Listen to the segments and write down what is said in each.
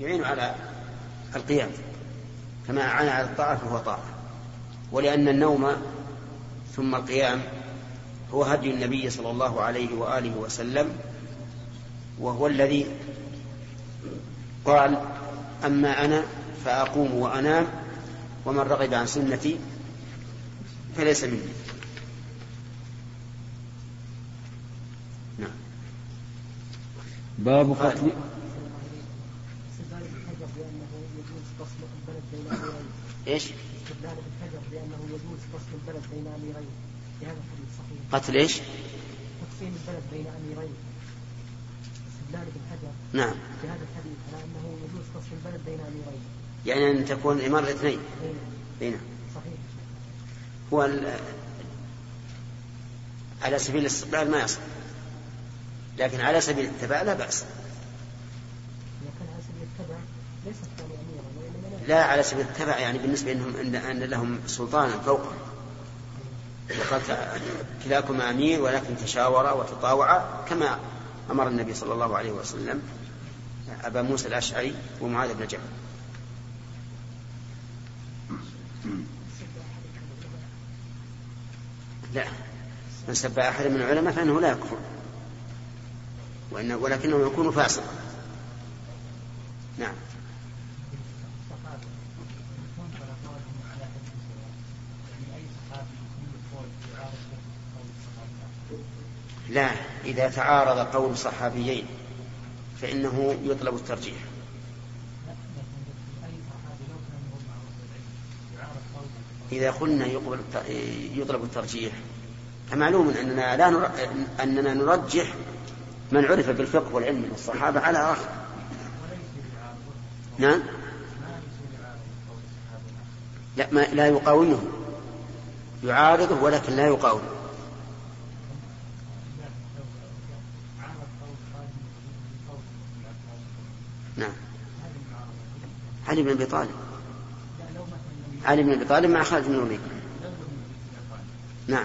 يعين على القيام كما أعان على الطاعة فهو طاعة. ولأن النوم ثم القيام هو هدي النبي صلى الله عليه وآله وسلم، وهو الذي قال: أما أنا فأقوم وأنام، ومن رغب عن سنتي فليس مني. نعم. باب قتل ايش؟ بأنه يجوز قتل البلد بين أميرين، هذا الحديث صحيح. قتل ايش؟ تقسيم البلد بين أميرين. نعم. في هذا الحديث على أنه يجوز قتل البلد بين أميرين. يعني أن تكون إمارة اثنين. نعم. صحيح. هو على سبيل الاستقلال ما يصح، لكن على سبيل التبع لا بأس. لكن على سبيل التبع ليس لا على سبيل التبع يعني بالنسبة إنهم أن لهم سلطانا فوقهم، وقد كلاكما أمير ولكن تشاورا وتطاوعا كما أمر النبي صلى الله عليه وسلم أبا موسى الأشعري ومعاذ بن جبل. لا، من سب أحد من العلماء فإنه لا يكفر، ولكنه يكون فاسقا. نعم. لا، إذا تعارض قول صحابيين فإنه يطلب الترجيح. إذا قلنا يطلب الترجيح، فمعلوم أننا أننا نرجح من عرف بالفقه والعلم من الصحابة على آخر. نعم. لا، لا يقاومه، يعارضه ولكن لا يقاومه. نعم. علي بن أبي طالب، علي بن أبي طالب مع خالد بن الوليد. نعم.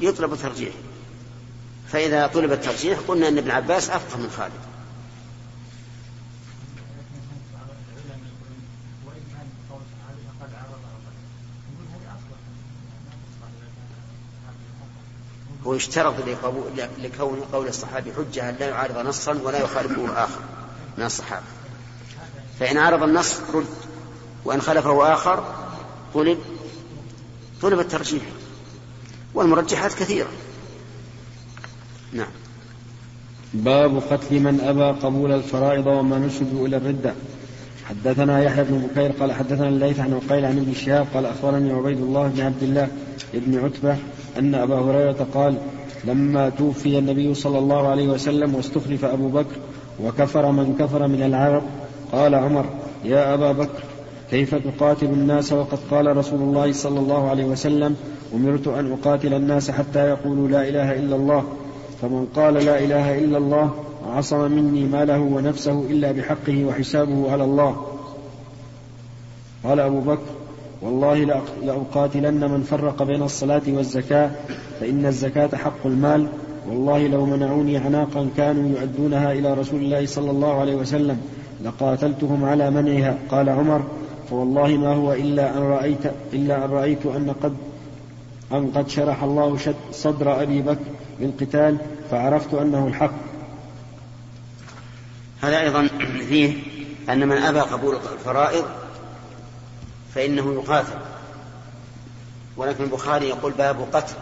يطلب الترجيح، فإذا طلب الترجيح قلنا أن ابن عباس أفقه من خالد. هو يشترط لكون قول الصحابي حجة أن لا يعارض نصا ولا يخالفه آخر من الصحابة، فإن عارض النص رد، وإن خلفه آخر طلب الترجيح، والمرجحات كثيرة. نعم. باب قتل من أبى قبول الفرائض ومن نسب إلى الردة. حدثنا يحيى بن بكير قال حدثنا الليث عن عقيل عن ابن شهاب قال أخبرني عبيد الله بن عبد الله بن عتبة أن أبا هريرة قال: لما توفي النبي صلى الله عليه وسلم واستخلف أبو بكر وكفر من كفر من العرب، قال عمر: يا أبا بكر، كيف تقاتل الناس وقد قال رسول الله صلى الله عليه وسلم: أمرت أن أقاتل الناس حتى يقولوا لا إله إلا الله، فمن قال لا إله إلا الله عصم مني ماله ونفسه إلا بحقه وحسابه على الله. قال أبو بكر: والله لأقاتلن من فرق بين الصلاة والزكاة، فإن الزكاة حق المال، والله لو منعوني عناقا كانوا يؤدونها إلى رسول الله صلى الله عليه وسلم لقاتلتهم على منعها. قال عمر: فوالله ما هو إلا أن رأيت أن قد شرح الله صدر أبي بكر بالقتال فعرفت أنه الحق. هذا أيضا فيه أن من أبى قبول الفرائض فإنه يقاتل، ولكن البخاري يقول: باب قتل.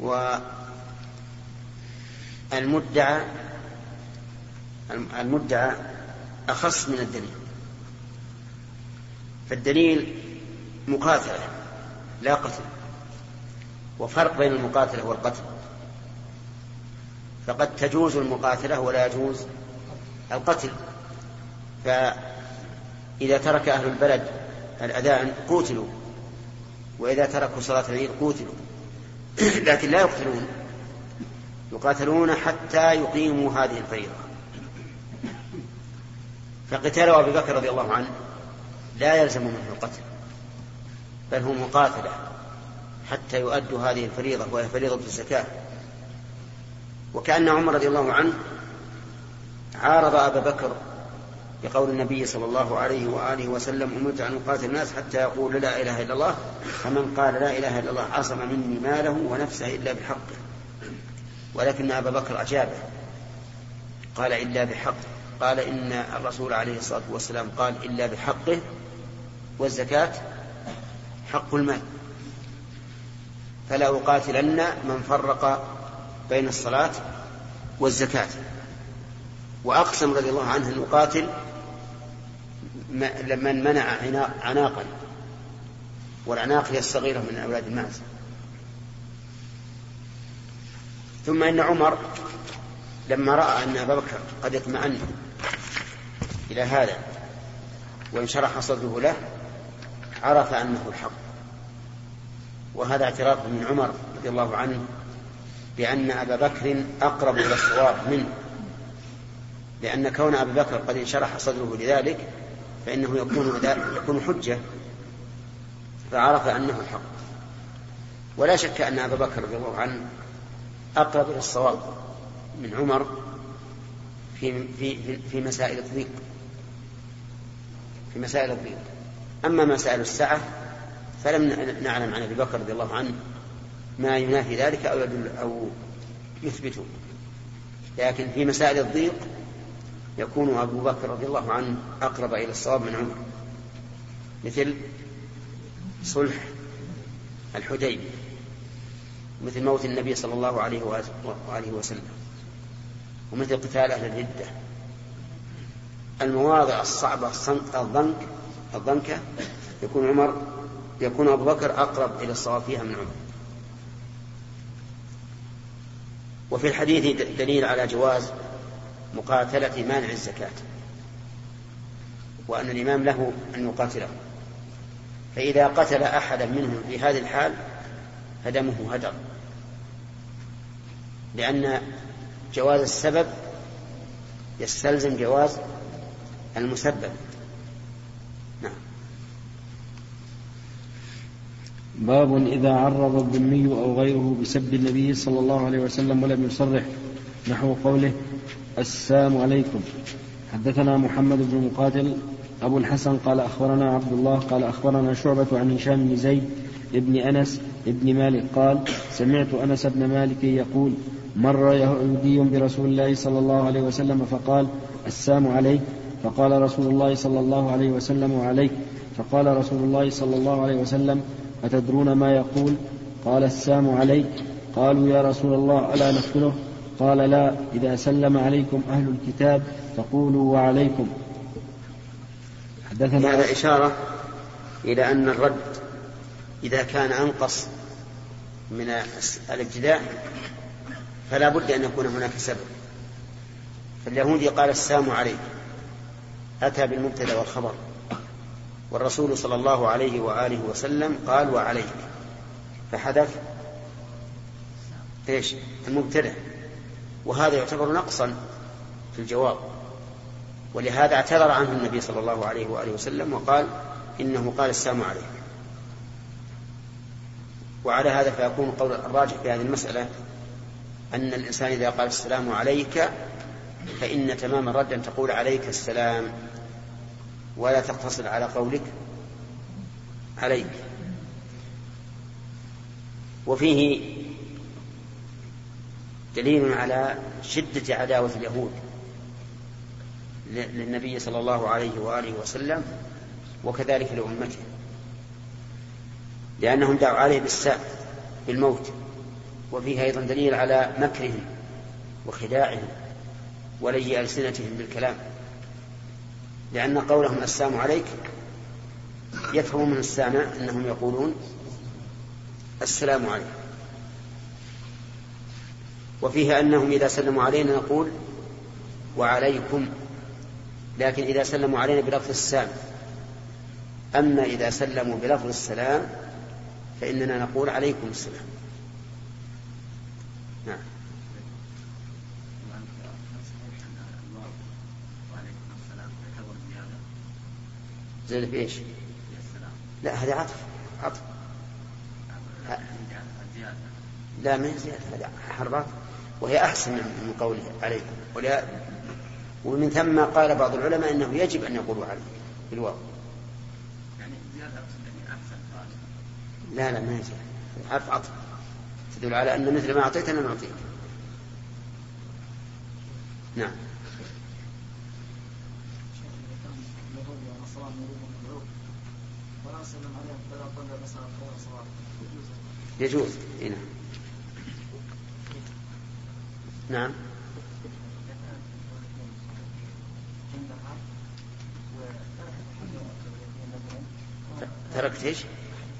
والمدعى أخص من الدليل، فالدليل مقاتلة لا قتل، وفرق بين المقاتلة والقتل، فقد تجوز المقاتلة ولا يجوز القتل. إذا ترك أهل البلد الأذان قتلوا، وإذا تركوا صلاة العيد قتلوا، لكن لا يقتلون، يقاتلون حتى يقيموا هذه الفريضة. فقتال أبي بكر رضي الله عنه لا يلزم منه القتل، بل هو مقاتلة حتى يؤدوا هذه الفريضة، وهي فريضة الزكاة. وكأن عمر رضي الله عنه عارض أبا بكر بقول النبي صلى الله عليه وآله وسلم: أمرت أن أقاتل الناس حتى يقول لا إله إلا الله، فمن قال لا إله إلا الله عصم مني ماله ونفسه إلا بحقه. ولكن أبا بكر أجابه قال: إلا بحقه. قال: إن الرسول عليه الصلاة والسلام قال: إلا بحقه، والزكاة حق المال، فلا أقاتلن من فرق بين الصلاة والزكاة. وأقسم رضي الله عنه أن يقاتل من منع عناقا، والعناق هي الصغيرة من أولاد الناس. ثم إن عمر لما رأى أن أبا بكر قد اطمأن إلى هذا وانشرح صدره له عرف أنه الحق. وهذا اعتراف من عمر رضي الله عنه بأن أبا بكر أقرب إلى الصواب منه، لأن كون أبا بكر قد انشرح صدره لذلك فإنه يكون حجة، فعرف أنه الحق. ولا شك أن أبا بكر رضي الله عنه أقرب إلى الصواب من عمر في مسائل الضيق. أما مسائل السعة فلم نعلم عن أبي بكر رضي الله عنه ما ينافي ذلك أو يثبته، لكن في مسائل الضيق يكون أبو بكر رضي الله عنه أقرب إلى الصواب من عمر، مثل صلح الحديبية، مثل موت النبي صلى الله عليه وسلم، ومثل قتال أهل الردة. المواضع الصعبة الضنكة يكون أبو بكر أقرب إلى الصواب فيها من عمر. وفي الحديث دليل على جواز مقاتلة مانع الزكاة، وأن الإمام له أن يقاتله، فإذا قتل أحدا منهم في هذه الحال فدمه هدر، لأن جواز السبب يستلزم جواز المسبب. نعم. باب إذا عرض الذمي أو غيره بسب النبي صلى الله عليه وسلم ولم يصرح، نحو قوله: السلام عليكم. حدثنا محمد بن مقاتل أبو الحسن قال أخبرنا عبد الله قال أخبرنا شعبة عن هشام بن زيد ابن أنس ابن مالك قال: سمعت أنس بن مالك يقول: مر يهودي برسول الله صلى الله عليه وسلم فقال: السلام عليك. فقال رسول الله صلى الله عليه وسلم: وعليك. فقال رسول الله صلى الله عليه وسلم: أتدرون ما يقول؟ قال: السلام عليك. قالوا: يا رسول الله، ألا نقتله؟ قال: لا، إذا سلم عليكم أهل الكتاب فقولوا: وعليكم. حدثنا هذا إشارة إلى أن الرد إذا كان أنقص من الابتداء فلا بد أن يكون هناك سبب. فاليهودي قال: السلام عليك، أتى بالمبتدأ والخبر، والرسول صلى الله عليه وآله وسلم قال: وعليك، فحدث إيش؟ المبتدأ، وهذا يعتبر نقصا في الجواب، ولهذا اعتذر عنه النبي صلى الله عليه وآله وسلم وقال: إنه قال السلام عليك. وعلى هذا فيكون قول الراجح في هذه المسألة أن الإنسان إذا قال السلام عليك فإن تمام الرد أن تقول: عليك السلام، ولا تقتصر على قولك عليك. وفيه دليل على شدة عداوة اليهود للنبي صلى الله عليه وآله وسلم، وكذلك لأمته، لأنهم دعوا عليه بالساء بالموت. وفيها أيضا دليل على مكرهم وخداعهم ولي ألسنتهم بالكلام، لأن قولهم السلام عليك يفهم من السامع أنهم يقولون السلام عليك. وفيها أنهم إذا سلموا علينا نقول: وعليكم، لكن إذا سلموا علينا بلفظ السلام. أما إذا سلموا بلفظ السلام فإننا نقول: عليكم السلام. نعم. زي في إيش؟ لا، هذا عطف. لا، ما هي زيادة، هذا حربات، وهي أحسن من قوله عليكم. ومن ثم قال بعض العلماء أنه يجب أن يقولوا عليه بالواو. يعني زيادة أحسن. لا ما يجب. حرف عطف تدل على أن مثل ما أعطيت أنا أعطيك. نعم. يجوز هنا. نعم. تركت ايش؟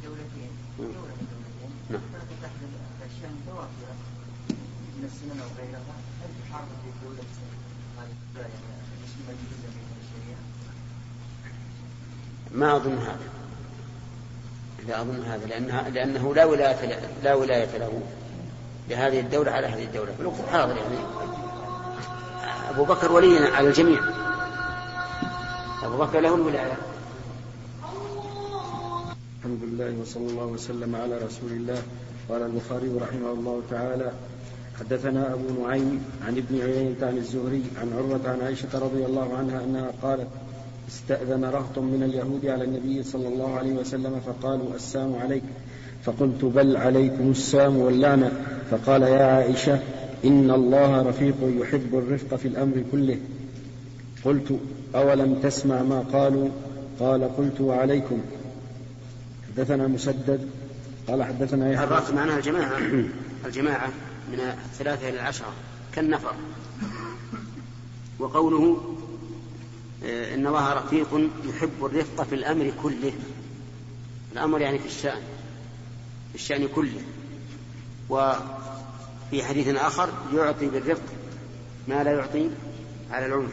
دولتين. نعم. تركت احد الاشياء المتوافره من السنن او غيرها، هل تحارب الدوله هذه مش مجوزه من الشريعه؟ ما اظن هذا. لا أظن هذا لأنه لا ولاية له لهذه الدولة على هذه الدولة. الوقت حاضر، يعني أبو بكر ولينا على الجميع، أبو بكر له الولاية. الحمد لله وصلى الله وسلم على رسول الله. قال البخاري رحمه الله تعالى: حدثنا أبو نعيم عن ابن عيينة عن الزهري عن عروة عن عائشة رضي الله عنها أنها قالت: استأذن رهط من اليهود على النبي صلى الله عليه وسلم فقالوا: السام عليك، فقلت: بل عليكم السام واللعنة. فقال: يا عائشة، إن الله رفيق يحب الرفق في الأمر كله. قلت: أولم تسمع ما قالوا؟ قال: قلت: وعليكم. حدثنا مسدد قال حدثنا يحيى. الرهط معناها الجماعة من 3 إلى 10 كالنفر. وقوله إن الله رفيق يحب الرفق في الأمر كله، الأمر يعني في الشأن كله. وفي حديث آخر: يعطي بالرفق ما لا يعطي على العنف.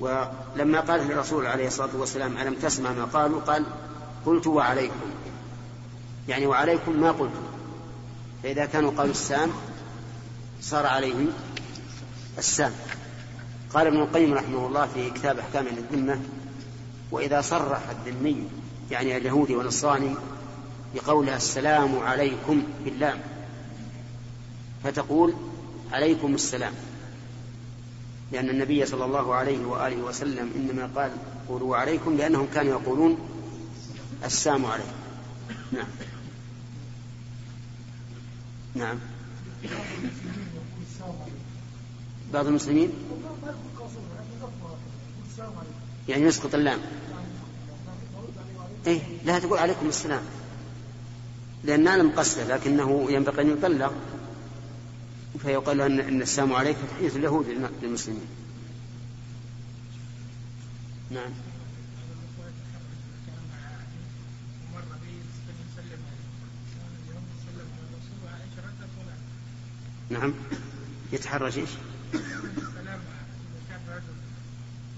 ولما قال الرسول عليه الصلاة والسلام: ألم تسمع ما قالوا؟ قال: قلت: وعليكم، يعني وعليكم ما قلت. فإذا كانوا قالوا السام صار عليهم السام. قال ابن القيم رحمه الله في كتاب أحكام الذمة: وإذا صرح الذمي، يعني اليهودي والنصراني، بقولها السلام عليكم باللام، فتقول: عليكم السلام، لأن النبي صلى الله عليه وآله وسلم إنما قال: قولوا عليكم، لأنهم كانوا يقولون السلام عليكم. نعم. نعم. بعض المسلمين يعني يسقط اللام. إيه لا تقول عليكم السلام، لأننا لم قصر، لكنه ينبغي أن يطلق، فيقال له أن السلام عليك تحية اليهود للمسلمين. نعم. نعم. يتحرج إيش؟ السلام كان رجل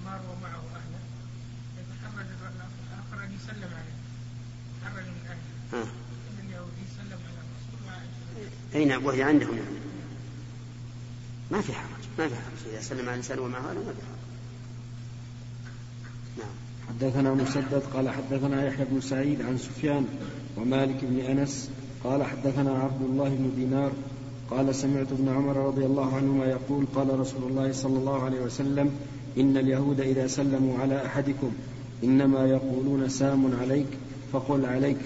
مار ومعه أهله، يتحرج الآخر أن يسلم عليه، تحرج من أهله. ابن يهودي سلم على الرسول وعائشة. أي نعم، وهي عندهم يعني ما في حرج إذا سلم على الإنسان ومعه أهله ما في حرج. نعم. حدثنا مسدد قال حدثنا يحيى بن سعيد عن سفيان ومالك بن أنس قال حدثنا عبد الله بن دينار قال: سمعت ابن عمر رضي الله عنهما يقول: قال رسول الله صلى الله عليه وسلم: إن اليهود إذا سلموا على أحدكم إنما يقولون سام عليك، فقل عليك.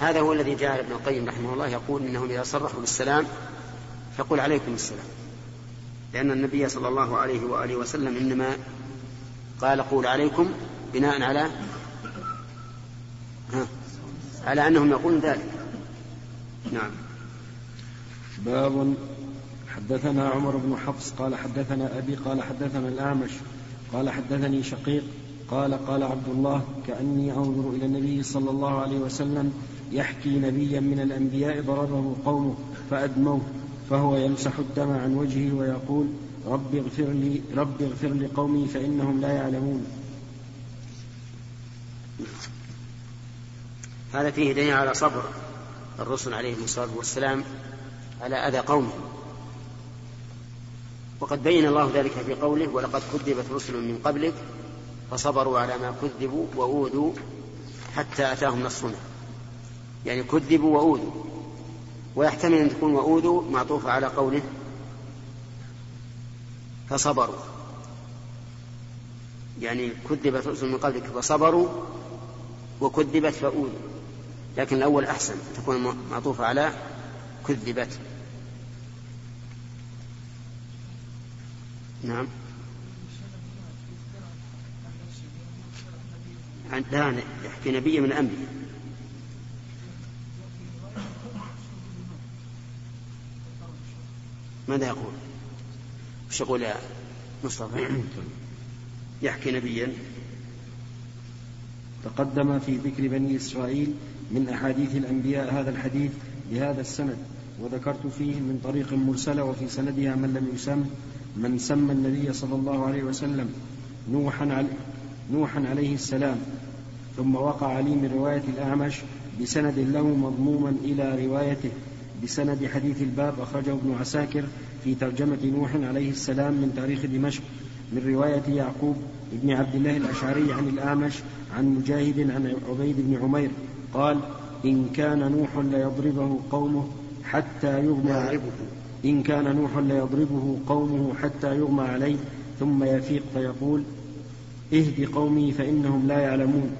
هذا هو الذي جاء ابن القيم رحمه الله يقول: إنهم إذا صرحوا بالسلام فقل عليكم السلام، لأن النبي صلى الله عليه وآله وسلم إنما قال: قول عليكم، بناء على أنهم يقولون ذلك. نعم. باب. حدثنا عمر بن حفص قال حدثنا أبي قال حدثنا الأعمش قال حدثني شقيق قال: قال عبد الله: كأني أنظر إلى النبي صلى الله عليه وسلم يحكي نبيا من الأنبياء ضربه قومه فأدموه، فهو يمسح الدم عن وجهه ويقول: رب اغفر لي قومي فإنهم لا يعلمون. هذا فيه دليل على صبر الرسل عليهم الصلاة والسلام على أذى قومه، وقد بين الله ذلك في قوله: ولقد كذبت رسل من قبلك فصبروا على ما كذبوا وأوذوا حتى أتاهم نصرنا، يعني كذبوا وأوذوا، ويحتمل أن تكون وأوذوا معطوفة على قوله فصبروا، يعني كذبت رسل من قبلك فصبروا وكذبت فأوذوا، لكن الأول أحسن تكون معطوفة على كذبت. نعم لا يحكي نبي من أنبياء. ماذا يقول؟ مش يقول يا مصطفى يحكي نبيا؟ تقدم في ذكر بني إسرائيل من أحاديث الأنبياء هذا الحديث بهذا السند، وذكرت فيه من طريق مرسلة وفي سندها من لم يسمى من سمى النبي صلى الله عليه وسلم نوحا عليه السلام، ثم وقع لي من رواية الأعمش بسند له مضموما إلى روايته بسند حديث الباب، أخرجه ابن عساكر في ترجمة نوح عليه السلام من تاريخ دمشق من رواية يعقوب ابن عبد الله الأشعري عن الأعمش عن مجاهد عن عبيد بن عمير قال إن كان نوح ليضربه قومه حتى يغمى عليه ثم يفيق فيقول اهد قومي فإنهم لا يعلمون.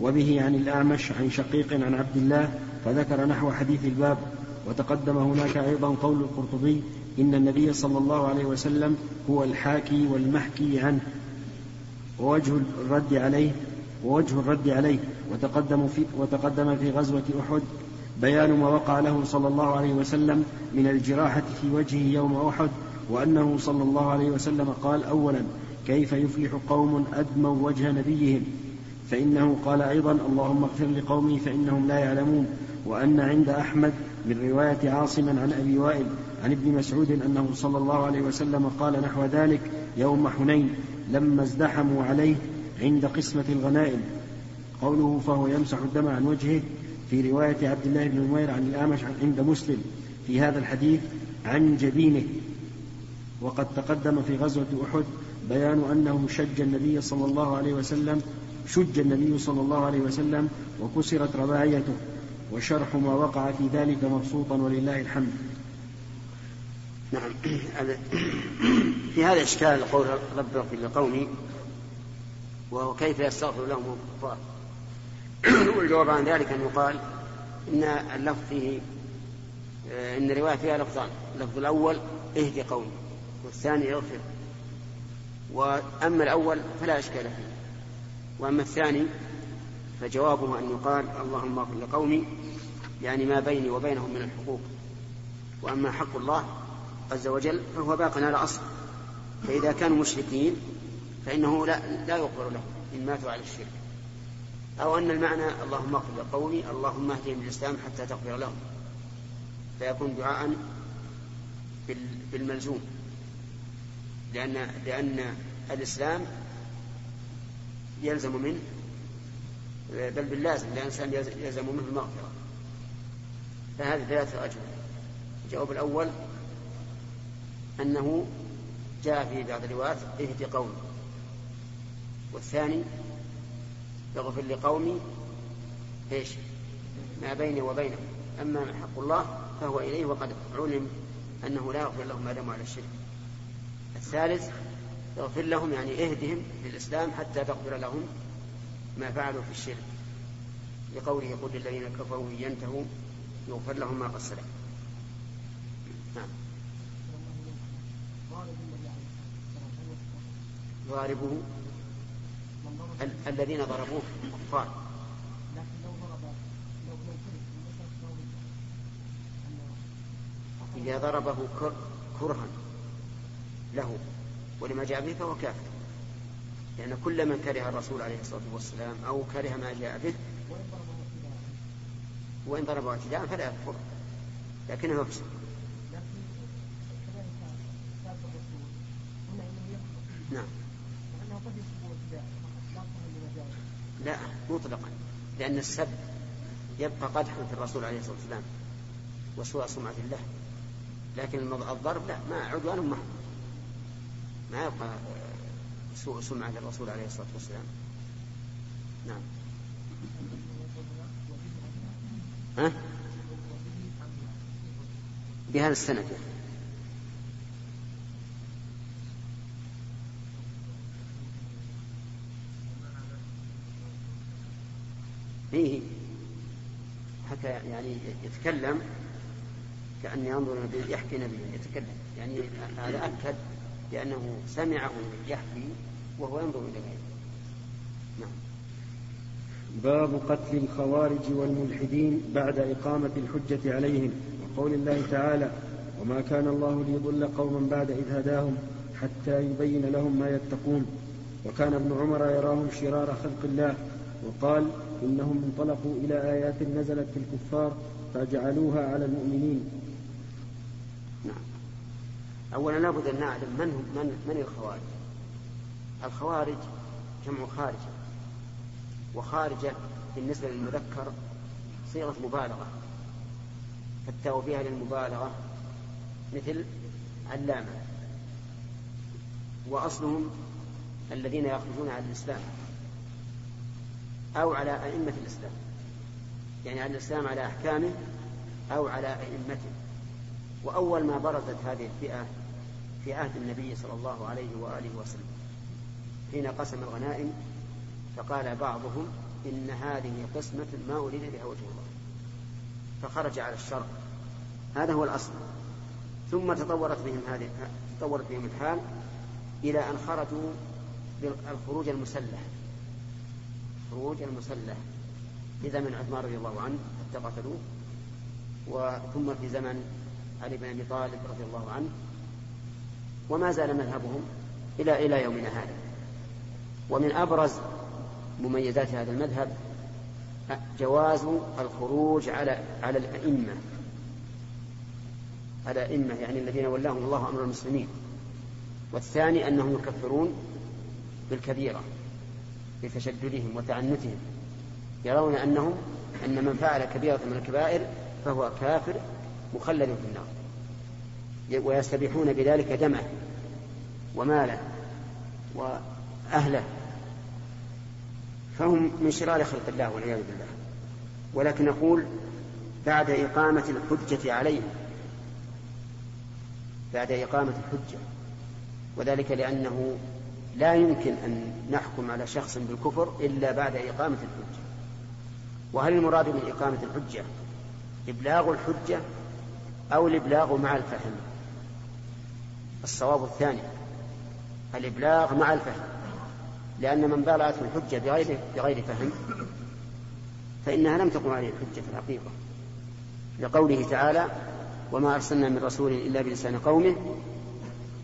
وبه عن الأعمش عن شقيق عن عبد الله فذكر نحو حديث الباب. وتقدم هناك أيضا قول القرطبي إن النبي صلى الله عليه وسلم هو الحاكي والمحكي عنه ووجه الرد عليه وتقدم في غزوة أحد بيان ما وقع له صلى الله عليه وسلم من الجراحة في وجهه يوم أحد، وأنه صلى الله عليه وسلم قال أولا كيف يفلح قوم أدموا وجه نبيهم، فإنه قال أيضا اللهم اغفر لقومي فإنهم لا يعلمون. وأن عند أحمد من رواية عاصم عن أبي وائل عن ابن مسعود أنه صلى الله عليه وسلم قال نحو ذلك يوم حنين لما ازدحموا عليه عند قسمة الغنائم، قوله فهو يمسح الدم عن وجهه في رواية عبد الله بن نمير عن الأعمش عند مسلم في هذا الحديث عن جبينه. وقد تقدم في غزوة أحد بيان أنه شج النبي صلى الله عليه وسلم وكسرت رباعيته، وشرح ما وقع في ذلك مبسوطا ولله الحمد. نعم في هذا إشكال قول رب اغفر لقومي وهو كيف يستغفر لهم الكفار. والجواب عن ذلك أن يقال إن اللفظ فيه إن الرواية فيها لفظان، اللفظ الأول اهدي قومي والثاني اغفر، وأما الأول فلا إشكال فيه، وأما الثاني فجوابه أن يقال اللهم اغفر لقومي يعني ما بيني وبينهم من الحقوق، وأما حق الله عز وجل فهو باق على أصل، فإذا كانوا مشركين فإنه لا يغفر لهم إن ماتوا على الشرك، أو أن المعنى اللهم اغفر لقومي اللهم اهدهم للإسلام حتى تغفر لهم، فيكون دعاء بالملزوم لأن الإسلام يلزم منه، بل باللازم لأن الإسلام يلزم منه المغفرة. فهذه ثلاثة أجوبة. الجواب الأول أنه جاء في بعض الروايات اهدي قومي، والثاني يغفر لقومي ايش ما بيني وبينهم، اما من حق الله فهو اليه وقد علم انه لا يغفر لهم ما داموا على الشرك. الثالث يغفر لهم يعني اهدهم للاسلام حتى تغفر لهم ما فعلوا في الشرك، لقوله قل للذين كفروا ينتهوا يغفر لهم ما قد سلف. نعم ضاربه الذين ضربوه كفار، إذا ضربه كرها له ولما جاء به فهو كافر، لأن يعني كل من كره الرسول عليه الصلاة والسلام أو كره ما جاء به وإن ضربه اعتداء فلا يكفر لكنه يفسق. نعم لا مطلقا، لأن السب يبقى قدحا في الرسول عليه الصلاة والسلام وسوء سمعة الله، لكن الضرب لا، ما عدوان محض ما يبقى سوء سمعة الرسول عليه الصلاة والسلام. نعم ها بهذا السند يعني. فيه حتى يعني يتكلم كأني أنظر نبي يحكي نبي يتكلم يعني هذا أكد لأنه سمعه يحكي وهو ينظر إليه. نعم. باب قتل الخوارج والملحدين بعد إقامة الحجة عليهم وقول الله تعالى وما كان الله ليضل قوما بعد إذ هداهم حتى يبين لهم ما يتقون. وكان ابن عمر يراهم شرار خلق الله وقال إنهم انطلقوا إلى آيات نزلت في الكفار فجعلوها على المؤمنين. نعم. أولا لابد أن نعلم من الخوارج. الخوارج جمع خارجة، وخارجة بالنسبة للمذكر صيغة مبالغة فالتاء فيها للمبالغة مثل علامة، وأصلهم الذين يخرجون على الإسلام أو على أئمة الإسلام، يعني على الإسلام على أحكامه أو على أئمته. وأول ما برزت هذه الفئة في عهد النبي صلى الله عليه وآله وسلم حين قسم الغنائم فقال بعضهم إن هذه قسمة ما أريد بها وجه الله، فخرج على الشرع. هذا هو الأصل. ثم تطورت بهم الحال إلى أن خرجوا بالخروج المسلح، خروج المسلح في زمن عثمان رضي الله عنه حتى قتلوه، وثم في زمن علي بن أبي طالب رضي الله عنه، وما زال مذهبهم إلى يومنا هذا. ومن أبرز مميزات هذا المذهب جواز الخروج على الأئمة، على الأئمة يعني الذين ولاهم الله أمر المسلمين. والثاني أنهم يكفرون بالكبيرة بتشددهم وتعنتهم، يرون أن من فعل كبيرة من الكبائر فهو كافر مخلد في النار، ويستبيحون بذلك دمه وماله وأهله. فهم من شرار خلق الله والعياذ بالله. ولكن نقول بعد إقامة الحجة عليهم، بعد إقامة الحجة، وذلك لأنه لا يمكن أن نحكم على شخص بالكفر إلا بعد إقامة الحجة. وهل المراد من إقامة الحجة إبلاغ الحجة أو الإبلاغ مع الفهم؟ الصواب الثاني، الإبلاغ مع الفهم، لأن من بالغته الحجة بغير فهم فإنها لم تقم عليه الحجة في الحقيقة، لقوله تعالى وما أرسلنا من رسول إلا بلسان قومه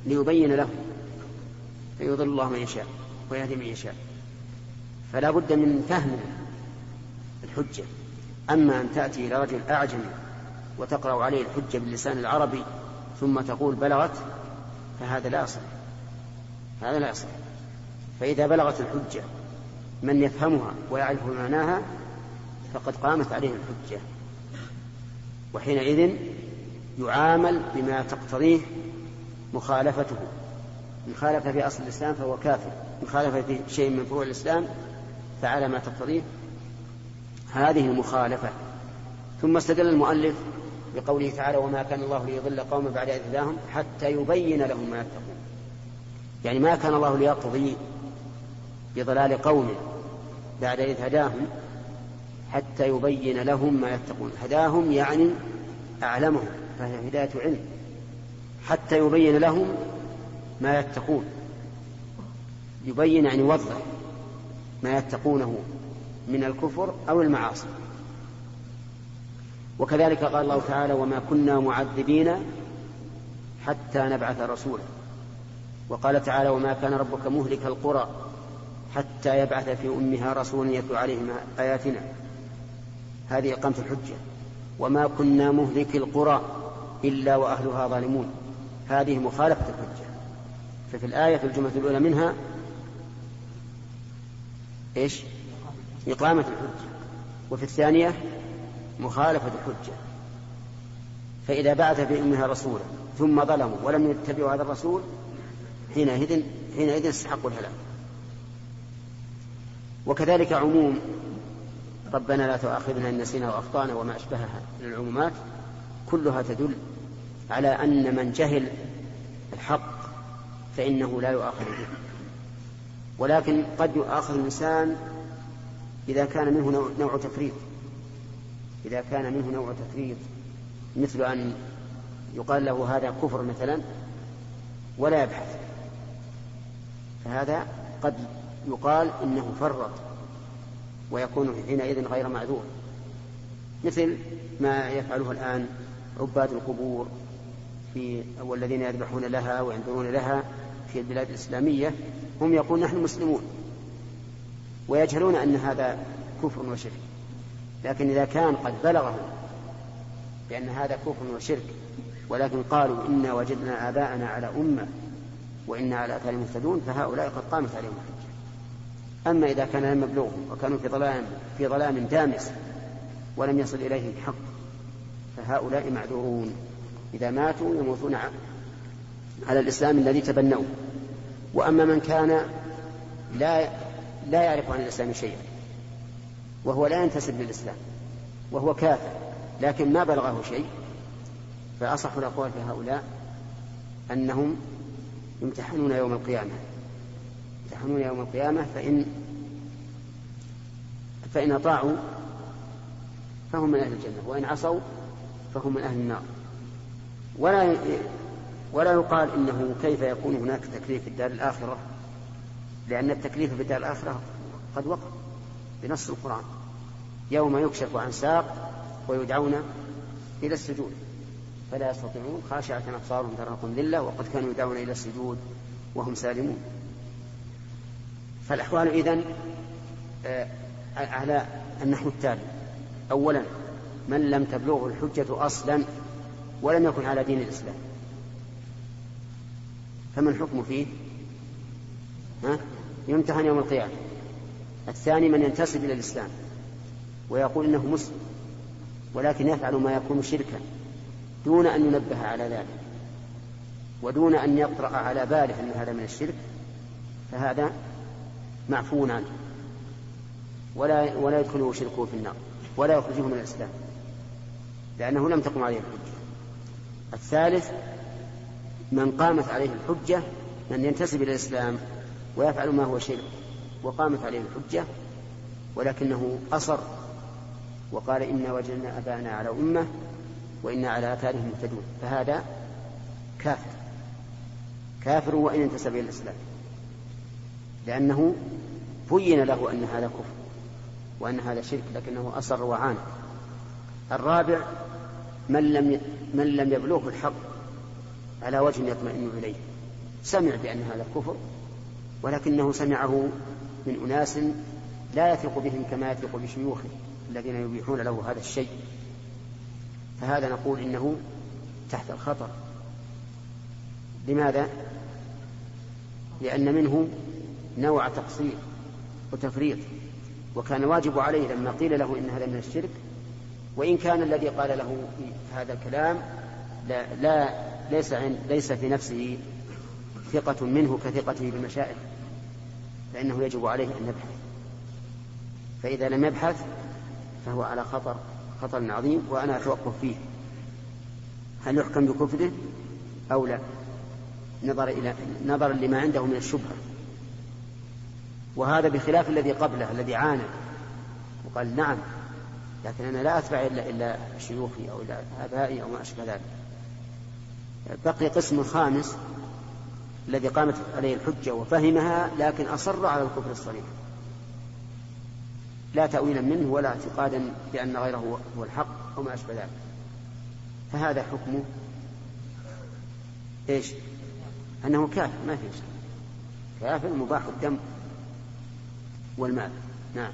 ليبين له فيضل الله من يشاء ويهدي من يشاء. فلا بد من فهم الحجة. أما أن تأتي إلى رجل أعجمي وتقرأ عليه الحجة باللسان العربي ثم تقول بلغت، فهذا لا يصح، هذا لا يصح. فإذا بلغت الحجة من يفهمها ويعرف معناها فقد قامت عليه الحجة، وحينئذ يعامل بما تقتضيه مخالفته. إن خالف في أصل الإسلام فهو كافر، إن خالف في شيء من فروع الإسلام فعلى ما تقتضيه هذه المخالفة. ثم استدل المؤلف بقوله تعالى وما كان الله ليضل قوما بعد إذ هداهم حتى يبين لهم ما يتقون، يعني ما كان الله ليقضي بضلال قوم بعد إذ هداهم حتى يبين لهم ما يتقون. هداهم يعني أعلمهم، فهي هداية علم، حتى يبين لهم ما يتقون. يبين يعني يوضح ما يتقونه من الكفر أو المعاصي. وكذلك قال الله تعالى وما كنا معذبين حتى نبعث رسولا، وقال تعالى وما كان ربك مهلك القرى حتى يبعث في أمها رسولا يتلو عليهم آياتنا. هذه إقامة الحجة. وما كنا مهلك القرى إلا وأهلها ظالمون، هذه مخالفة الحجة. ففي الآية في الجملة الأولى منها إيش؟ إقامة الحجة، وفي الثانية مخالفة الحجة. فإذا بعث في أمها رسولا ثم ظلموا ولم يتبعوا هذا الرسول حينئذ استحقوا الهلاك. وكذلك عموم ربنا لا تؤاخذنا إن نسينا وأخطأنا وما أشبهها من العمومات كلها تدل على أن من جهل الحق فإنه لا يؤاخذ به، ولكن قد يؤاخذ الإنسان إذا كان منه نوع تفريط، إذا كان منه نوع تفريط، مثل أن يقال له هذا كفر مثلا ولا يبحث، فهذا قد يقال إنه فرط ويكون حينئذ غير معذور، مثل ما يفعله الآن عباد القبور أو الذين يذبحون لها وينذرون لها في البلاد الإسلامية، هم يقول نحن مسلمون ويجهلون أن هذا كفر وشرك، لكن إذا كان قد بلغهم بأن هذا كفر وشرك ولكن قالوا إنا وجدنا آباءنا على أمة وإنا على آثارهم مهتدون، فهؤلاء قد قامت عليهم الحجة. أما إذا كان لم يبلغهم وكانوا في ظلام دامس ولم يصل إليهم الحق، فهؤلاء معذورون، إذا ماتوا يموتون على الإسلام الذي تبنوه. وأما من كان لا يعرف عن الإسلام شيئا وهو لا ينتسب للإسلام وهو كافر لكن ما بلغه شيء، فأصح الأقوال بهؤلاء أنهم يمتحنون يوم القيامة، يمتحنون يوم القيامة، فإن أطاعوا فهم من أهل الجنة وإن عصوا فهم من أهل النار. ولا يقال إنه كيف يكون هناك تكليف في الدار الآخرة، لأن التكليف في الدار الآخرة قد وقع بنص القرآن، يوم يكشف عن ساق ويدعون إلى السجود فلا يستطيعون خاشعة أبصارهم ترهقهم ذلة وقد كانوا يدعون إلى السجود وهم سالمون. فالأحوال إذن على النحو التالي: أولا من لم تبلغه الحجة أصلا ولم يكن على دين الإسلام فما الحكم فيه؟ يمتحن يوم القيامة. الثاني من ينتسب إلى الإسلام ويقول إنه مسلم ولكن يفعل ما يكون شركا دون أن ينبه على ذلك ودون أن يطرأ على باله أن هذا من الشرك، فهذا معفو عنه ولا يدخله شركه في النار ولا يخرجه من الإسلام لأنه لم تقم عليه الحجة. الثالث من قامت عليه الحجة، من ينتسب إلى الإسلام ويفعل ما هو شرك وقامت عليه الحجة ولكنه أصر وقال إنا وجدنا أبانا على أمة وإنا على آثارهم مهتدون، فهذا كافر وإن انتسب إلى الإسلام، لأنه بين له أن هذا كفر وأن هذا شرك لكنه أصر وعاند. الرابع من لم يبلغه الحق على وجه يطمئن إليه، سمع بأن هذا كفر ولكنه سمعه من أناس لا يثق بهم كما يثق بشيوخه الذين يبيحون له هذا الشيء، فهذا نقول إنه تحت الخطر. لماذا؟ لأن منه نوع تقصير وتفريط، وكان واجب عليه لما قيل له إن هذا من الشرك، وإن كان الذي قال له هذا الكلام ليس في نفسه ثقة منه كثقته بالمشائخ، فإنه يجب عليه أن يبحث، فإذا لم يبحث فهو على خطر عظيم، وأنا أتوقف فيه هل يحكم بكفره أو لا، نظرا لما عنده من الشبهة. وهذا بخلاف الذي قبله الذي عاند وقال نعم لكن أنا لا أتبع إلا شيوخي أو إلا آبائي أو ما أشبه ذلك. بقي قسم الخامس الذي قامت عليه الحجة وفهمها لكن أصر على الكفر الصريح لا تأويلا منه ولا اعتقادا بأن غيره هو الحق أو ما أشبه ذلك، فهذا حكمه إيش؟ أنه كافر، ما فيه شيء، كافر مباح الدم والمال. نعم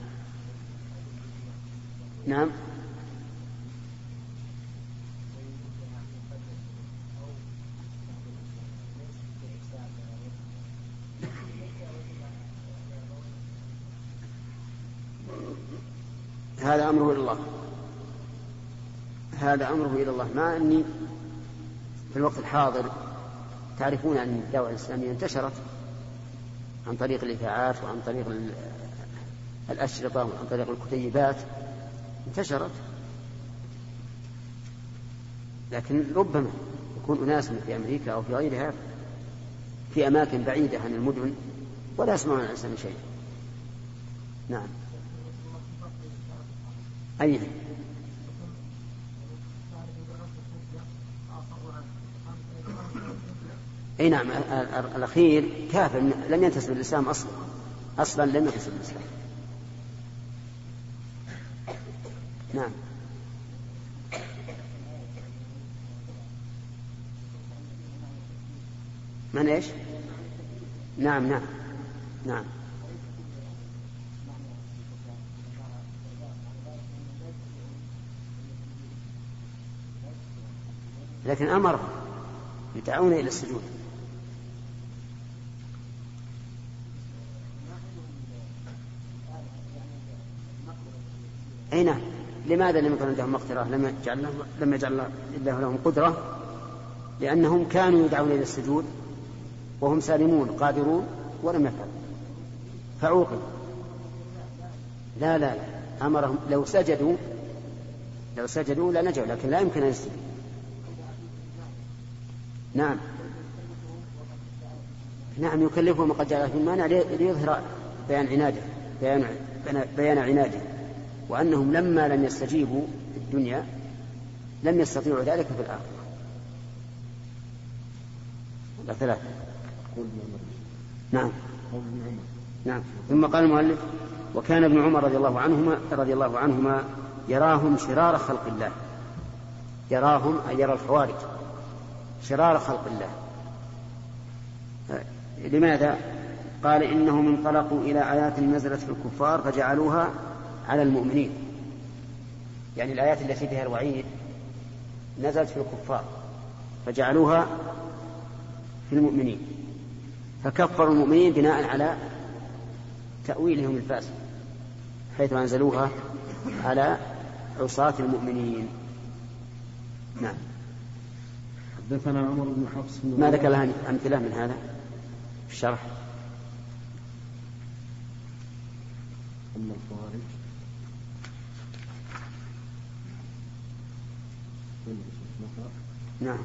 نعم هذا أمره إلى الله، هذا أمره إلى الله. مع أني في الوقت الحاضر تعرفون أن الدعوة الإسلامية انتشرت عن طريق الإذاعات وعن طريق الأشرطة وعن طريق الكتيبات، انتشرت، لكن ربما يكون أناس في أمريكا أو في غيرها في أماكن بعيدة عن المدن ولا يسمعون عن الإسلام شيء. نعم. أيه. أي نعم. الأخير كافر لم ينتسب للإسلام أصلا لم ينتسب للإسلام. نعم. من إيش؟ نعم نعم نعم. لكن أمر يدعون إلى السجود. أين؟ لماذا لم يكن عندهم مقدرة؟ لم يجعل الله لهم قدرة، لأنهم كانوا يدعون إلى السجود وهم سالمون قادرون ولم يفعلوا فعوقب. لا لا لا، أمرهم لو سجدوا لا نجوا، لكن لا يمكن أن يسجدوا. نعم نعم يكلفهم قد جاء في المانع ليظهر بيان عناده وأنهم لما لم يستجيبوا في الدنيا لم يستطيعوا ذلك في الآخرة. ثلاثة. نعم. نعم. ثم قال المؤلف: وكان ابن عمر رضي الله عنهما يراهم شرار خلق الله. يراهم أي يرى الخوارج شرار خلق الله. لماذا؟ قال: إنهم انطلقوا إلى آيات نزلت في الكفار فجعلوها على المؤمنين. يعني الآيات التي فيها الوعيد نزلت في الكفار فجعلوها في المؤمنين، فكفروا المؤمنين بناء على تأويلهم الفاسد، حيث أنزلوها على عصاة المؤمنين. نعم. حدثنا عمر بن حفص. ما ذكر لها أمثلة من هذا في الشرح؟ أما الخوارج نعم.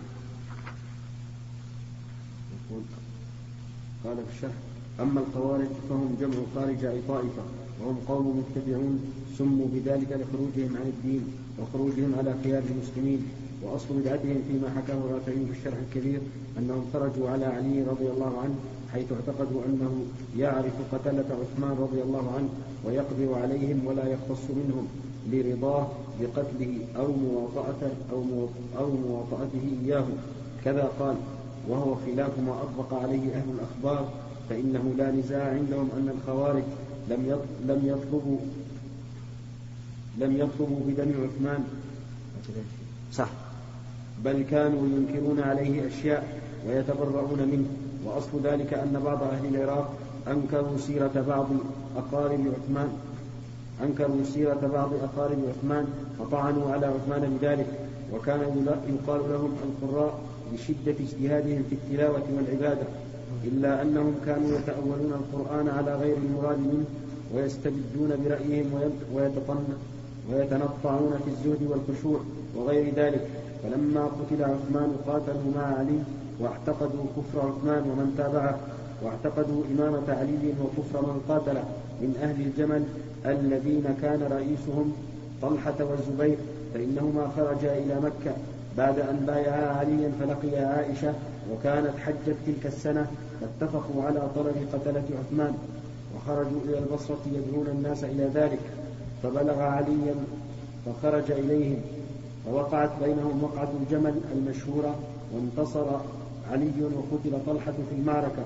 قال في الشرح: أما الخوارج فهم جمع خارج أي طائفة، وهم قوم متبعون سموا بذلك لخروجهم عن الدين وخروجهم على خيار المسلمين. وأصل بدعتهم فيما حكاه الرافعي في الشرح الكبير أنهم خرجوا على علي رضي الله عنه حيث اعتقدوا أنه يعرف قتلة عثمان رضي الله عنه ويقضي عليهم ولا يختص منهم لرضاه بقتله أو مواطأته إياه، كذا قال، وهو خلاف ما أطبق عليه أهل الأخبار، فإنه لا نزاع عندهم أن الخوارج لم يطلبوا بدم عثمان، صح، بل كانوا ينكرون عليه أشياء ويتبرعون منه. وأصل ذلك أن بعض أهل العراق أنكروا سيرة بعض أقارب عثمان فطعنوا على عثمان بذلك، وكان يقال لهم القراء لشدة اجتهادهم في التلاوة والعبادة، إلا أنهم كانوا يتأولون القرآن على غير المراد منه ويستبدون برأيهم ويتنطعون في الزهد والخشوع وغير ذلك. فلما قتل عثمان قاتلوا مع علي واعتقدوا كفر عثمان ومن تابعه، واعتقدوا إمامة علي وكفر من قاتله من أهل الجمل الذين كان رئيسهم طلحة والزبير، فإنهما خرجا إلى مكة بعد أن بايعا عليا فلقيا عائشة وكانت حجت تلك السنة، فاتفقوا على طلب قتلة عثمان وخرجوا إلى البصرة يدعون الناس إلى ذلك، فبلغ عليا فخرج إليهم ووقعت بينهم وقعة الجمل المشهورة، وانتصر علي وقتل طلحة في المعركة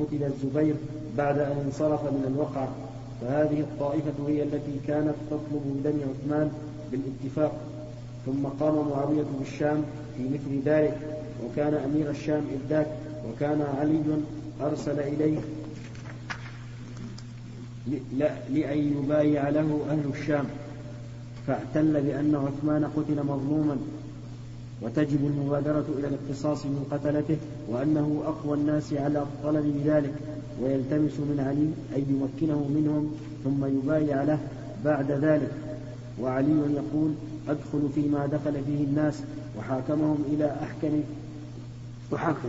وقتل الزبير بعد أن انصرف من الوقعة. فهذه الطائفة هي التي كانت تطلب دم عثمان بالاتفاق. ثم قام معاوية بالشام في مثل ذلك، وكان أمير الشام إذ ذاك، وكان علي أرسل إليه لأن يبايع له أهل الشام، فاعتل بأن عثمان قتل مظلوما وتجب المبادرة إلى الاقتصاص من قتلته، وأنه أقوى الناس على الطلب بذلك، ويلتمس من علي أن يمكنه منهم ثم يبايع له بعد ذلك. وعلي يقول: أدخل فيما دخل فيه الناس، وحاكمهم إلى أحكم أحاكم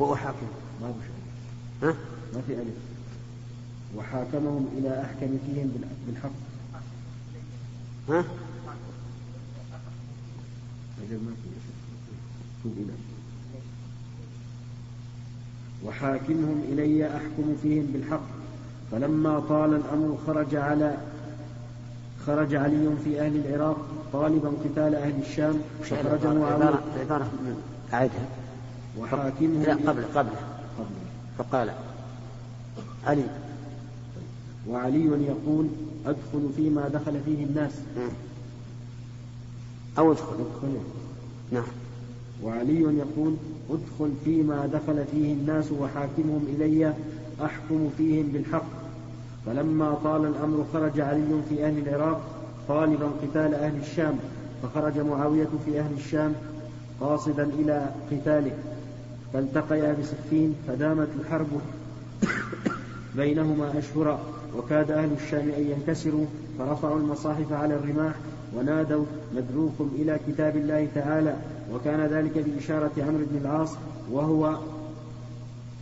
وأحاكم ما بشر ما في ألف. وحاكمهم إلى أحكم فيهم بالحق. ها؟ وحاكمهم إلي أحكم فيهم بالحق. فلما طال الأمر خرج علي في أهل العراق طالبا قتال أهل الشام فخرجوا على أعدها وحاكمهم لا قبل فقال علي وعلي يقول أدخل فيما دخل فيه الناس أو أدخل نعم وعلي يقول أدخل فيما دخل فيه الناس وحاكمهم إلي أحكم فيهم بالحق. فلما طال الأمر خرج علي في أهل العراق طالبا قتال أهل الشام فخرج معاوية في أهل الشام قاصدا إلى قتاله فالتقيا بسفين فدامت الحرب بينهما أشهرا وكاد أهل الشام أن ينكسروا فرفعوا المصاحف على الرماح ونادوا ندعوكم إلى كتاب الله تعالى. وكان ذلك بإشارة عمرو بن العاص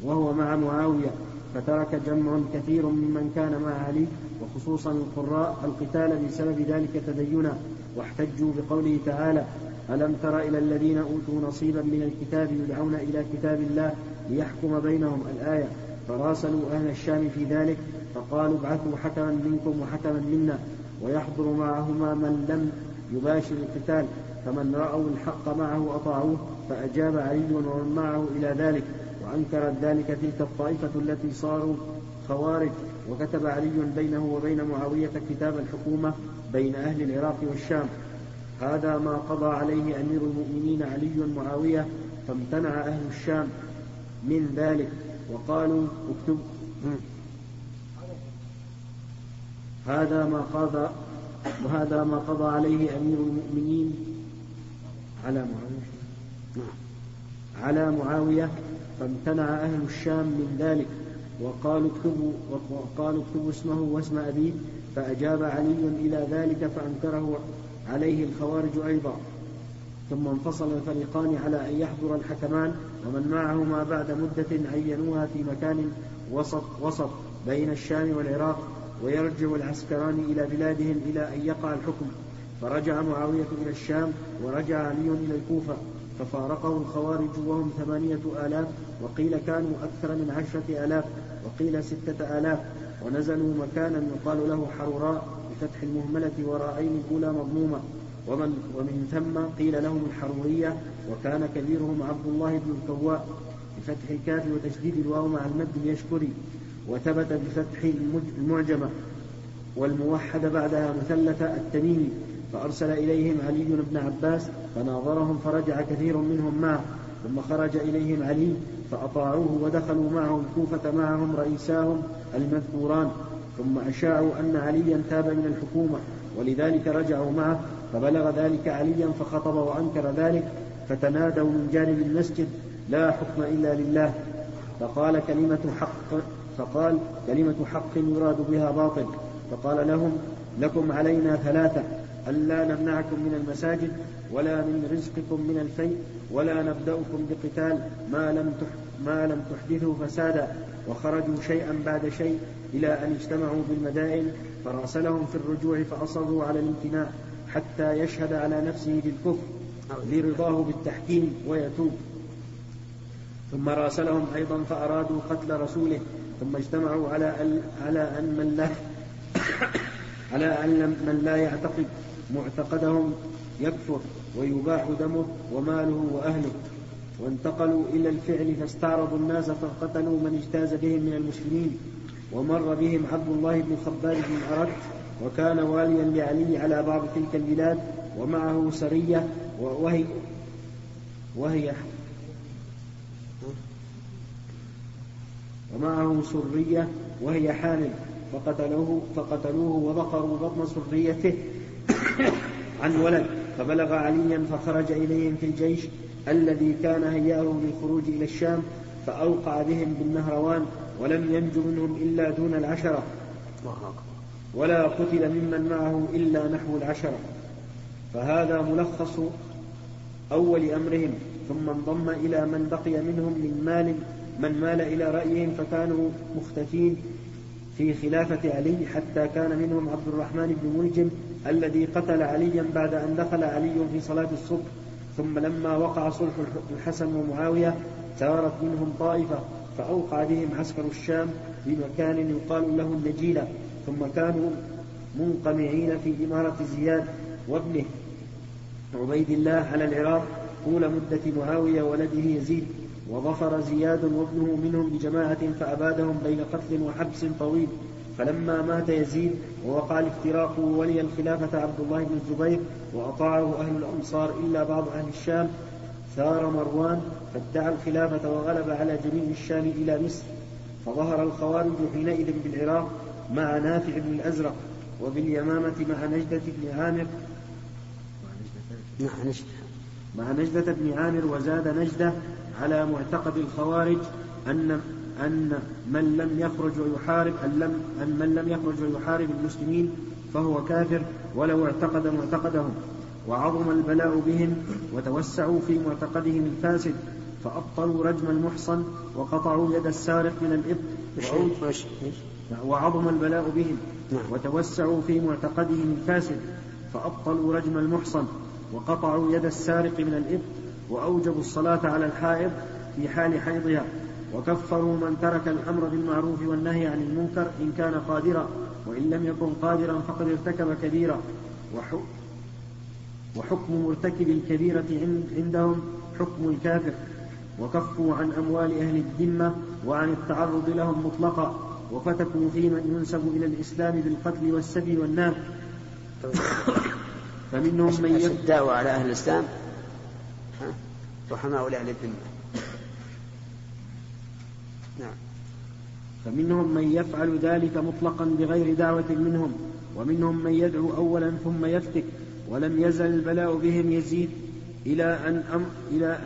وهو مع معاوية. فترك جمع كثير ممن كان مع علي وخصوصا القراء القتال بسبب ذلك تدينا واحتجوا بقوله تعالى ألم تر إلى الذين أوتوا نصيبا من الكتاب يدعون إلى كتاب الله ليحكم بينهم الآية. فراسلوا أهل الشام في ذلك فقالوا ابعثوا حكما منكم وحكما منا ويحضر معهما من لم يباشر القتال فمن رأوا الحق معه أطاعوه. فأجاب علي ومن معه إلى ذلك وأنكرت ذلك تلك الطائفة التي صاروا خوارج. وكتب علي بينه وبين معاوية كتاب الحكومة بين أهل العراق والشام. هذا ما قضى عليه أمير المؤمنين علي معاوية فامتنع أهل الشام من ذلك وقالوا اكتب هذا ما قضى عليه أمير المؤمنين على معاوية فامتنع أهل الشام من ذلك وقالوا اكتبوا اسمه واسم أبيه. فأجاب علي إلى ذلك فأنكره عليه الخوارج أيضا. ثم انفصل الفريقان على أن يحضر الحكمان ومن معهما بعد مدة عينوها في مكان وسط بين الشام والعراق ويرجع العسكران إلى بلادهم إلى أن يقع الحكم. فرجع معاوية إلى الشام ورجع علي إلى الكوفة ففارقه الخوارج وهم 8,000 وقيل كانوا أكثر من 10,000 وقيل 6,000 ونزلوا مكانا يقال له حروراء بفتح المهملة وراءين الأولى مضمومة ومن ثم قيل لهم الحرورية. وكان كبيرهم عبد الله بن الكواء بفتح الكاف وتشديد الواو مع المد اليشكري وثبت بفتح المعجمة والموحد بعدها مثلثة التميمي. فأرسل إليهم علي بن عباس فناظرهم فرجع كثير منهم معه ثم خرج إليهم علي فأطاعوه ودخلوا معهم الكوفة معهم رئيساهم المذكوران. ثم أشاعوا أن عليا تاب من الحكومة ولذلك رجعوا معه فبلغ ذلك عليا فخطب وأنكر ذلك. فتنادوا من جانب المسجد لا حكم إلا لله فقال كلمة حق يراد بها باطل. فقال لهم لكم علينا 3 ألا نمنعكم من المساجد ولا من رزقكم من الفيء ولا نبدأكم بقتال ما لم تحدثوا فسادا. وخرجوا شيئا بعد شيء إلى أن اجتمعوا بالمدائن فراسلهم في الرجوع فأصروا على الامتناع حتى يشهد على نفسه بالكفر لرضاه بالتحكيم ويتوب. ثم راسلهم أيضا فأرادوا قتل رسوله ثم اجتمعوا على أن من لا يعتقد معتقدهم يكفر ويباح دمه وماله وأهله. وانتقلوا إلى الفعل فاستعرضوا الناس فقتلوا من اجتاز بهم من المسلمين. ومر بهم عبد الله بن خباب بن أرد وكان واليا لعلي على بعض تلك البلاد ومعه سرية وهي حامل فقتلوه وبقروا بطن سريته عن ولد. فبلغ عليا فخرج إليهم في الجيش الذي كان هياه للخروج إلى الشام فأوقع بهم بالنهروان ولم ينج منهم إلا دون 10 ولا قتل ممن معه إلا نحو 10. فهذا ملخص أول أمرهم ثم انضم إلى من بقي منهم من مال إلى رأيهم فكانوا مختفين في خلافة علي، حتى كان منهم عبد الرحمن بن ملجم الذي قتل عليا بعد أن دخل علي في صلاة الصبح. ثم لما وقع صلح الحسن ومعاوية توارت منهم طائفة فأوقع بهم عسكر الشام بمكان يقال له النجيلة، ثم كانوا منقمعين في إمارة زياد وابنه عبيد الله على العراق طول مدة معاوية ولده يزيد، وظفر زياد وابنه منهم بجماعة فأبادهم بين قتل وحبس طويل. فلما مات يزيد ووقع الافتراق وولي الخلافة عبد الله بن الزبير وأطاعه أهل الأمصار إلا بعض أهل الشام، ثار مروان فادعى الخلافة وغلب على جميع الشام إلى مصر. فظهر الخوارج حينئذ بالعراق مع نافع بن الأزرق، وباليمامة مع نجدة بن عامر وزاد نجدة على معتقد الخوارج أن من لم يخرج ويحارب المسلمين فهو كافر ولو اعتقد معتقدهم. وعظم البلاء بهم وتوسعوا في معتقدهم الفاسد، فأبطلوا رجم المحصن وقطعوا يد السارق من الإبط. وعظم البلاء بهم وتوسعوا في معتقدهم الفاسد فأبطلوا رجم المحصن وقطعوا يد السارق من الإبط، وأوجبوا الصلاة على الحائض في حال حيضها، وكفروا من ترك الأمر بالمعروف والنهي عن المنكر إن كان قادرا، وإن لم يكن قادرا فقد ارتكب كبيرة. وحكم مرتكب الكبيرة عندهم حكم الكافر. وكفوا عن أموال أهل الذمة وعن التعرض لهم مطلقا، وفتكوا في من ينسب إلى الإسلام بالقتل والسبي والنار. فمنهم من يدعو على أهل الإسلام رحمه الله عليه. نعم. فمنهم من يفعل ذلك مطلقا بغير دعوة منهم، ومنهم من يدعو أولا ثم يفتك. ولم يزل البلاء بهم يزيد إلى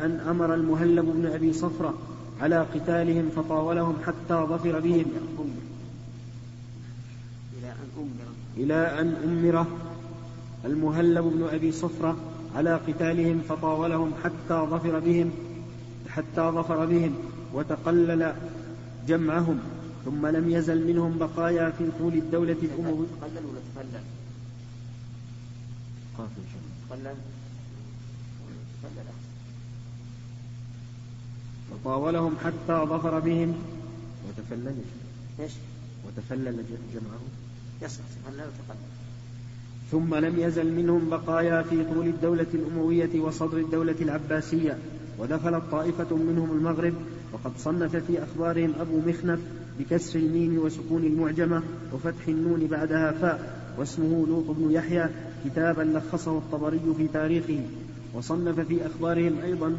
أن أمر المهلب بن أبي صفرة على قتالهم فطاولهم حتى ظفر بهم، إلى أن أمر المهلب بن أبي صفرة على قتالهم فطاولهم حتى ظفر بهم وتقلل جمعهم. ثم لم يزل منهم بقايا في طول الدولة الأموية. فطاولهم حتى ظفر بهم وتفلل جمعهم. ثم لم يزل منهم بقايا في طول الدولة الأموية وصدر الدولة العباسية. ودخلت طائفة منهم المغرب، وقد صنف في أخبارهم أبو مخنف بكسر الميم وسكون المعجمة وفتح النون بعدها فاء، واسمه لوط بن يحيى، كتابا لخصه الطبري في تاريخه. وصنف في أخبارهم أيضا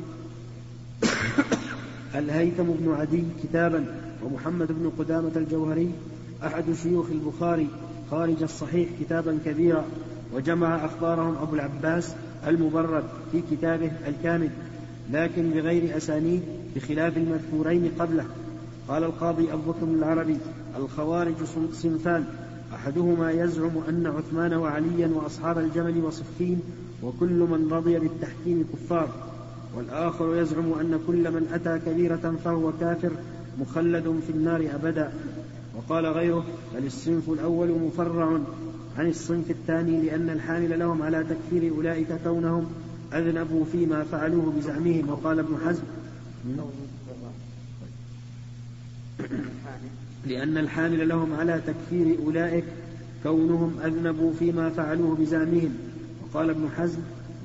الهيثم بن عدي كتابا، ومحمد بن قدامة الجوهري أحد شيوخ البخاري خارج الصحيح كتابا كبيرا. وجمع أخبارهم أبو العباس المبرد في كتابه الكامل، لكن بغير أسانيد بخلاف المذكورين قبله. قال القاضي أبو بكر العربي: الخوارج صنفان، أحدهما يزعم أن عثمان وعليا وأصحاب الجمل وصفين وكل من رضي بالتحكيم كفار، والآخر يزعم أن كل من أتى كبيرة فهو كافر مخلد في النار أبدا. وقال غيره: بل الصنف الأول مفرع عن الصنف الثاني، لأن الحامل لهم على تكفير أولئك كونهم أذنبوا فيما فعلوه بزعمهم. وقال ابن حزم: لأن الحامل لهم على تكفير أولئك كونهم أذنبوا فيما فعلوه بزعمهم. وقال ابن حزم: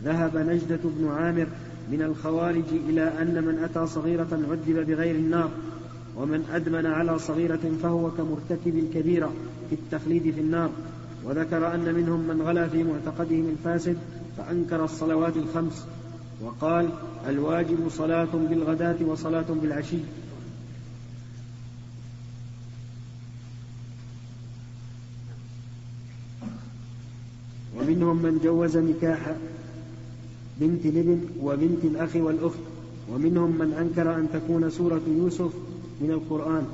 ذهب نجدة بن عامر من الخوارج إلى أن من أتى صغيرة عذب بغير النار، ومن أدمن على صغيرة فهو كمرتكب الكبيرة في التخليد في النار. وذكر أن منهم من غلا في معتقدهم الفاسد فأنكر الصلوات الخمس، وقال: الواجب صلاة بالغداة وصلاة بالعشي. ومنهم من جوز نكاح بنت لبن وبنت الأخ والأخت. ومنهم من أنكر أن تكون سورة يوسف من القرآن،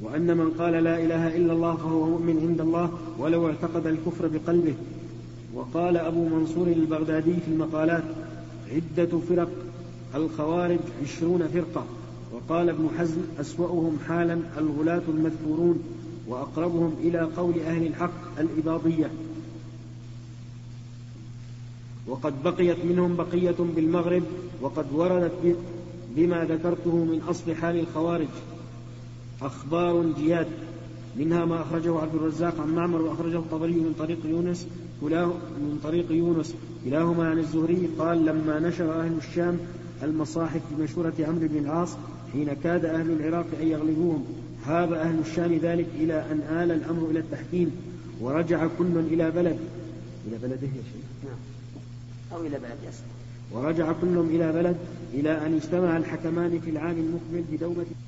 وأن من قال لا إله إلا الله فهو مؤمن عند الله ولو اعتقد الكفر بقلبه. وقال أبو منصور البغدادي في المقالات: عدة فرق الخوارج 20 فرقة. وقال ابن حزم: أسوأهم حالا الغلاة المذكورون، وأقربهم إلى قول أهل الحق الإباضية. وقد بقيت منهم بقية بالمغرب، وقد وردت بما ذكرته من أصل حال الخوارج أخبار جياد، منها ما أخرجه عبد الرزاق عن معمر وأخرجه الطبري من طريق يونس كلاهما عن الزهري قال: لما نشر أهل الشام المصاحف بمشورة عمرو بن العاص حين كاد أهل العراق أن يغلبوهم، هاب أهل الشام ذلك إلى أن آل الأمر إلى التحكيم، ورجع كل إلى بلد إلى أن اجتمع الحكمان في العام المقبل بدومة